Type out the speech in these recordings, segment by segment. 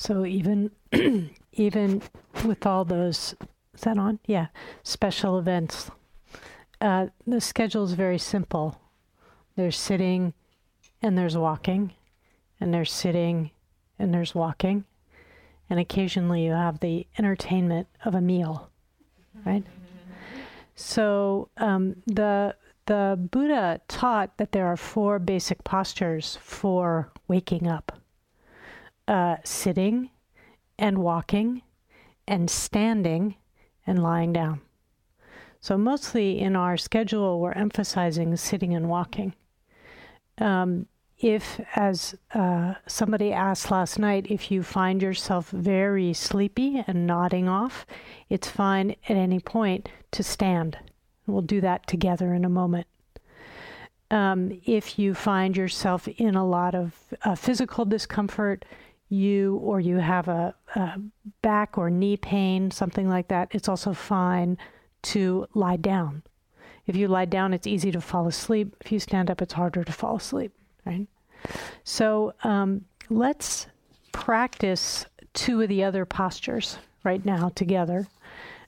So even with all those, is that on? Yeah, special events. The schedule is very simple. There's sitting and there's walking, and there's sitting and there's walking. And occasionally you have the entertainment of a meal, right? So the Buddha taught that there are four basic postures for waking up. Sitting and walking and standing and lying down. So mostly in our schedule, we're emphasizing sitting and walking. If, as somebody asked last night, if you find yourself very sleepy and nodding off, it's fine at any point to stand. We'll do that together in a moment. If you find yourself in a lot of physical discomfort, you have a back or knee pain, something like that, it's also fine to lie down. If you lie down, it's easy to fall asleep. If you stand up, it's harder to fall asleep, right? So let's practice two of the other postures right now together.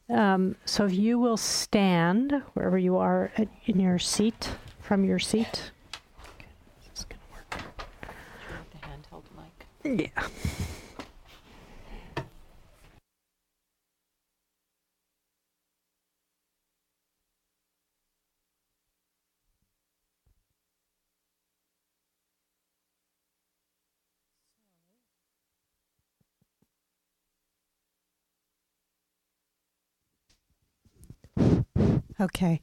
So if you will stand wherever you are in your seat, from your seat. Okay, this is gonna work. The handheld mic. Yeah. Okay.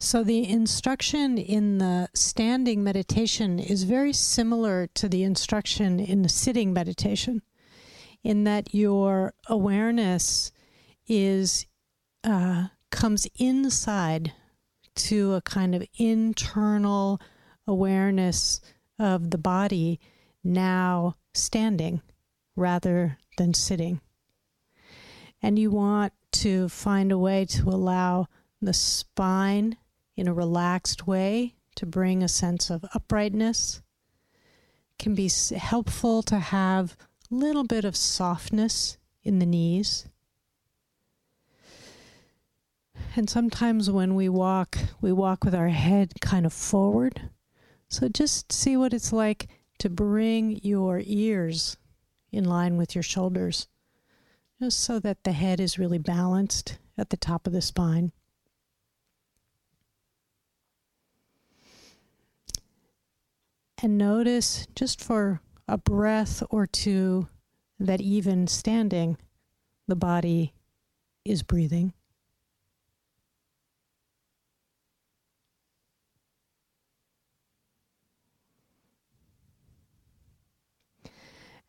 So the instruction in the standing meditation is very similar to the instruction in the sitting meditation, in that your awareness is comes inside to a kind of internal awareness of the body now standing rather than sitting. And you want to find a way to allow the spine in a relaxed way to bring a sense of uprightness. It can be helpful to have a little bit of softness in the knees. And sometimes when we walk with our head kind of forward. So just see what it's like to bring your ears in line with your shoulders, just so that the head is really balanced at the top of the spine. And notice just for a breath or two that even standing, the body is breathing.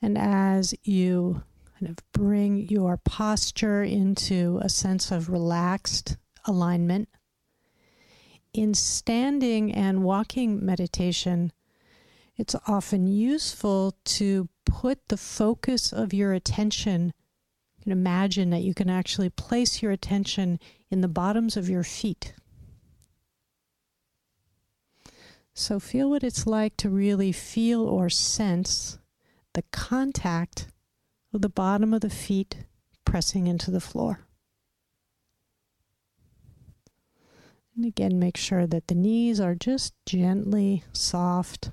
And as you kind of bring your posture into a sense of relaxed alignment, in standing and walking meditation, it's often useful to put the focus of your attention. You can imagine that you can actually place your attention in the bottoms of your feet. So feel what it's like to really feel or sense the contact of the bottom of the feet pressing into the floor. And again, make sure that the knees are just gently soft.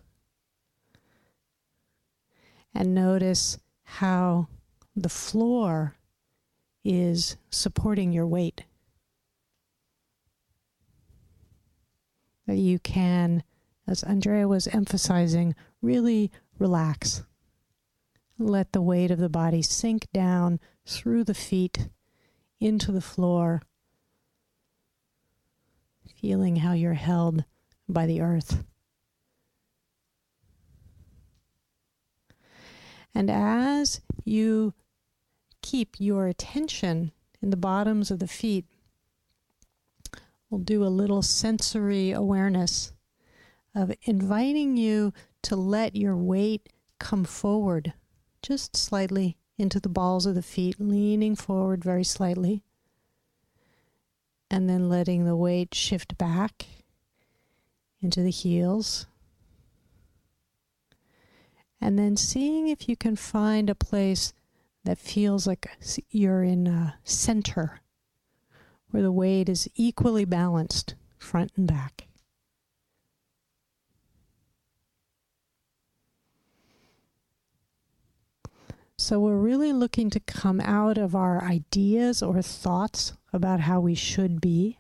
And notice how the floor is supporting your weight. That you can, as Andrea was emphasizing, really relax. Let the weight of the body sink down through the feet into the floor, feeling how you're held by the earth. And as you keep your attention in the bottoms of the feet, we'll do a little sensory awareness of inviting you to let your weight come forward just slightly into the balls of the feet, leaning forward very slightly, and then letting the weight shift back into the heels and then seeing if you can find a place that feels like you're in a center, where the weight is equally balanced, front and back. So we're really looking to come out of our ideas or thoughts about how we should be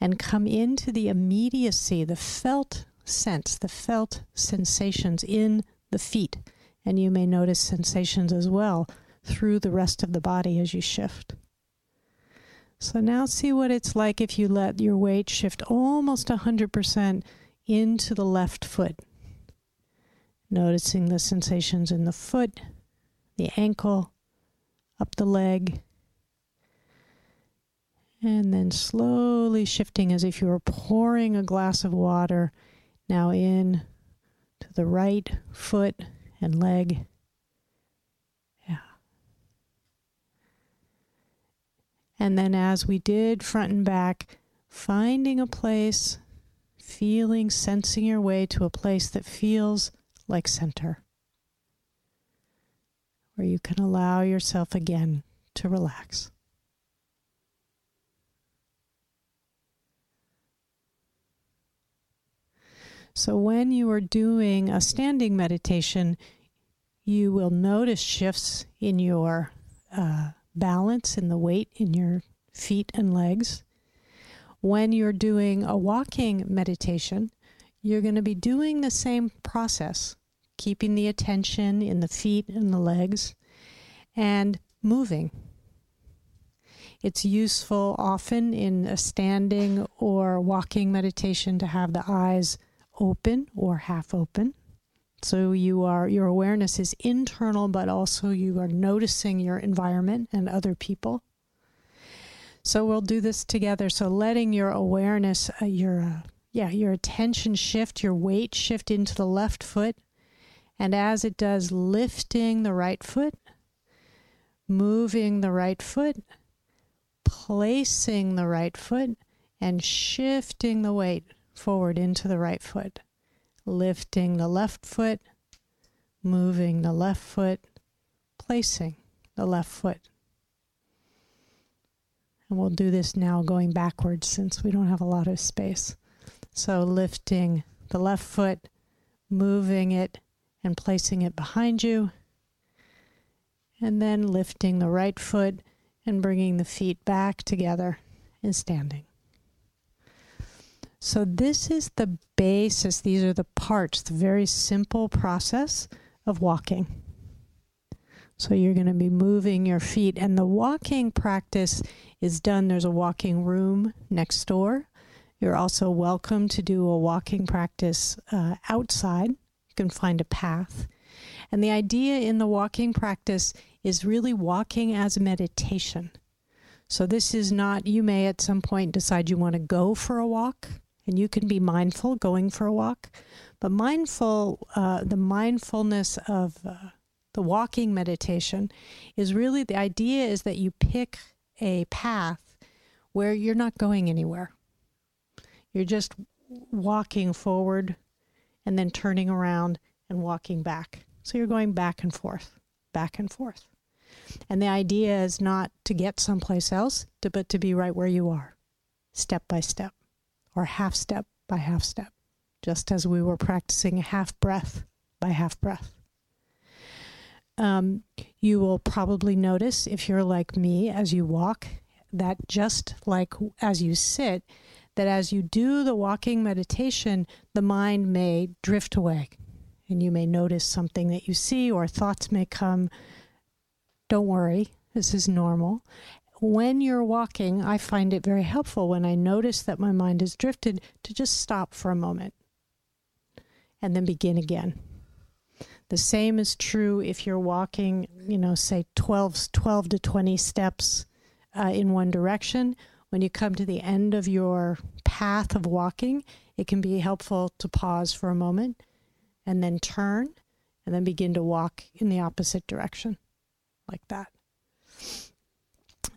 and come into the immediacy, the felt sense, the felt sensations in the feet. And you may notice sensations as well through the rest of the body as you shift. So now see what it's like if you let your weight shift almost 100% into the left foot. Noticing the sensations in the foot, the ankle, up the leg, and then slowly shifting as if you were pouring a glass of water now in to the right foot and leg. Yeah. And then as we did front and back, finding a place, feeling, sensing your way to a place that feels like center, where you can allow yourself again to relax. So when you are doing a standing meditation, you will notice shifts in your balance, in the weight in your feet and legs. When you're doing a walking meditation, you're going to be doing the same process, keeping the attention in the feet and the legs, and moving. It's useful often in a standing or walking meditation to have the eyes open or half open. So your awareness is internal, but also you are noticing your environment and other people. So we'll do this together. So letting your awareness, your attention shift, your weight shift into the left foot. And as it does, lifting the right foot, moving the right foot, placing the right foot, and shifting the weight forward into the right foot. Lifting the left foot, moving the left foot, placing the left foot. And we'll do this now going backwards since we don't have a lot of space. So lifting the left foot, moving it, and placing it behind you, and then lifting the right foot and bringing the feet back together and standing. So this is the basis. These are the parts, the very simple process of walking. So you're going to be moving your feet, and the walking practice is done. There's a walking room next door. You're also welcome to do a walking practice outside. You can find a path. And the idea in the walking practice is really walking as meditation. So this is not, you may at some point decide you want to go for a walk, and you can be mindful going for a walk. But the mindfulness of the walking meditation is really, the idea is that you pick a path where you're not going anywhere. You're just walking forward and then turning around and walking back. So you're going back and forth, back and forth. And the idea is not to get someplace else, but to be right where you are, step by step, or half step by half step, just as we were practicing half breath by half breath. You will probably notice, if you're like me, as you walk, that just like as you sit, that as you do the walking meditation, the mind may drift away, and you may notice something that you see, or thoughts may come. Don't worry, this is normal. When you're walking, I find it very helpful when I notice that my mind has drifted to just stop for a moment and then begin again. The same is true if you're walking, say 12 to 20 steps in one direction. When you come to the end of your path of walking, it can be helpful to pause for a moment and then turn and then begin to walk in the opposite direction, like that.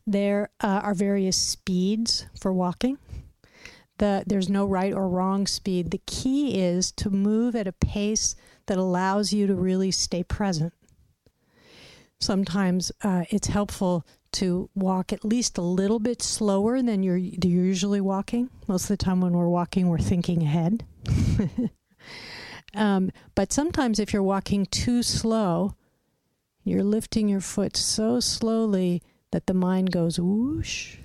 There are various speeds for walking. There's no right or wrong speed. The key is to move at a pace that allows you to really stay present. Sometimes it's helpful to walk at least a little bit slower than you're usually walking. Most of the time when we're walking, we're thinking ahead. But sometimes if you're walking too slow, you're lifting your foot so slowly that the mind goes whoosh.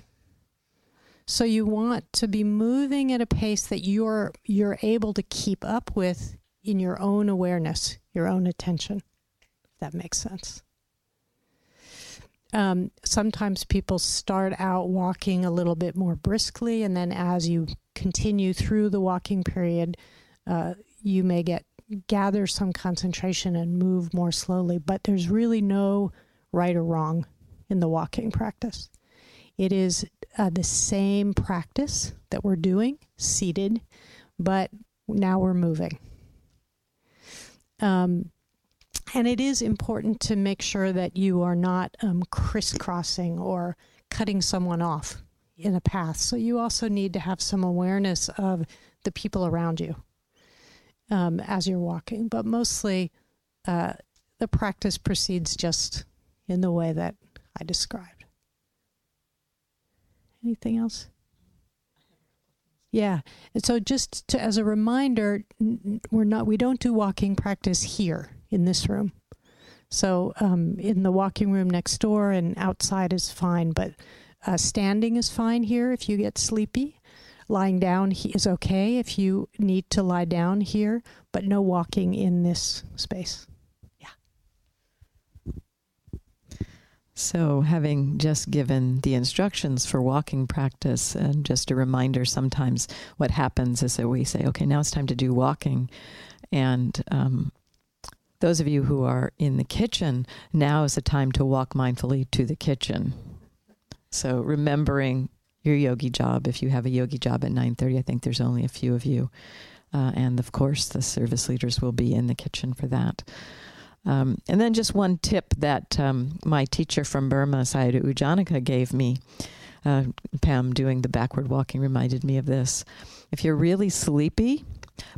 So you want to be moving at a pace that you're able to keep up with in your own awareness, your own attention, if that makes sense. Sometimes people start out walking a little bit more briskly, and then as you continue through the walking period, you may gather some concentration and move more slowly. But there's really no right or wrong in the walking practice. It is the same practice that we're doing, seated, but now we're moving. And it is important to make sure that you are not crisscrossing or cutting someone off in a path. So you also need to have some awareness of the people around you as you're walking. But mostly the practice proceeds just in the way that I described. Anything else? Yeah. And so just as a reminder, we don't do walking practice here in this room. So in the walking room next door and outside is fine, but standing is fine here if you get sleepy. Lying down is okay if you need to lie down here, but no walking in this space. Yeah. So having just given the instructions for walking practice, and just a reminder, sometimes what happens is that we say, okay, now it's time to do walking. And those of you who are in the kitchen, now is the time to walk mindfully to the kitchen. So remembering your yogi job, if you have a yogi job at 9:30, I think there's only a few of you. And of course, the service leaders will be in the kitchen for that. And then just one tip that my teacher from Burma, Sayadaw U Janaka, gave me. Pam doing the backward walking reminded me of this. If you're really sleepy,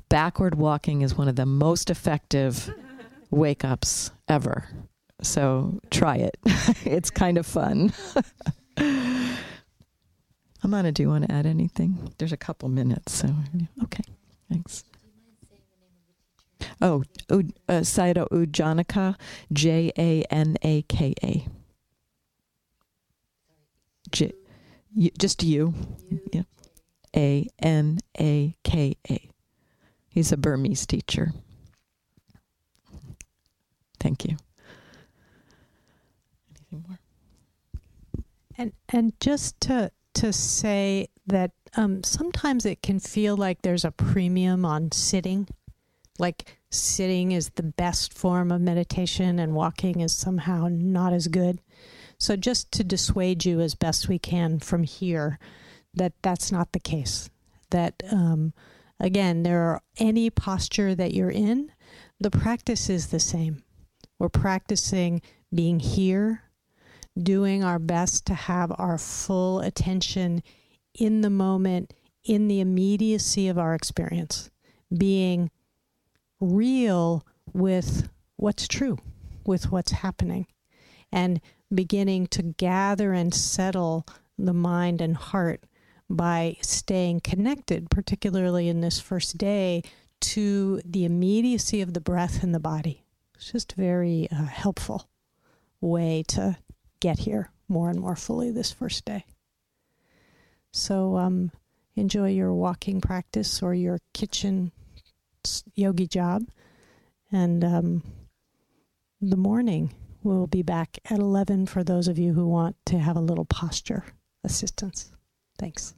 backward walking is one of the most effective wake-ups ever. So try it. It's kind of fun. Amana, do you want to add anything? There's a couple minutes. So okay, thanks. Oh, Sayadaw U Janaka, Janaka. Just you. Yeah. Anaka. He's a Burmese teacher. Thank you. Anything more? And just to say that sometimes it can feel like there's a premium on sitting, like sitting is the best form of meditation and walking is somehow not as good. So just to dissuade you as best we can from here, that's not the case. That again, there are any posture that you're in, the practice is the same. We're practicing being here, doing our best to have our full attention in the moment, in the immediacy of our experience, being real with what's true, with what's happening, and beginning to gather and settle the mind and heart by staying connected, particularly in this first day, to the immediacy of the breath and the body. It's just a very helpful way to get here more and more fully this first day. So enjoy your walking practice or your kitchen yogi job. And the morning, we'll be back at 11 for those of you who want to have a little posture assistance. Thanks.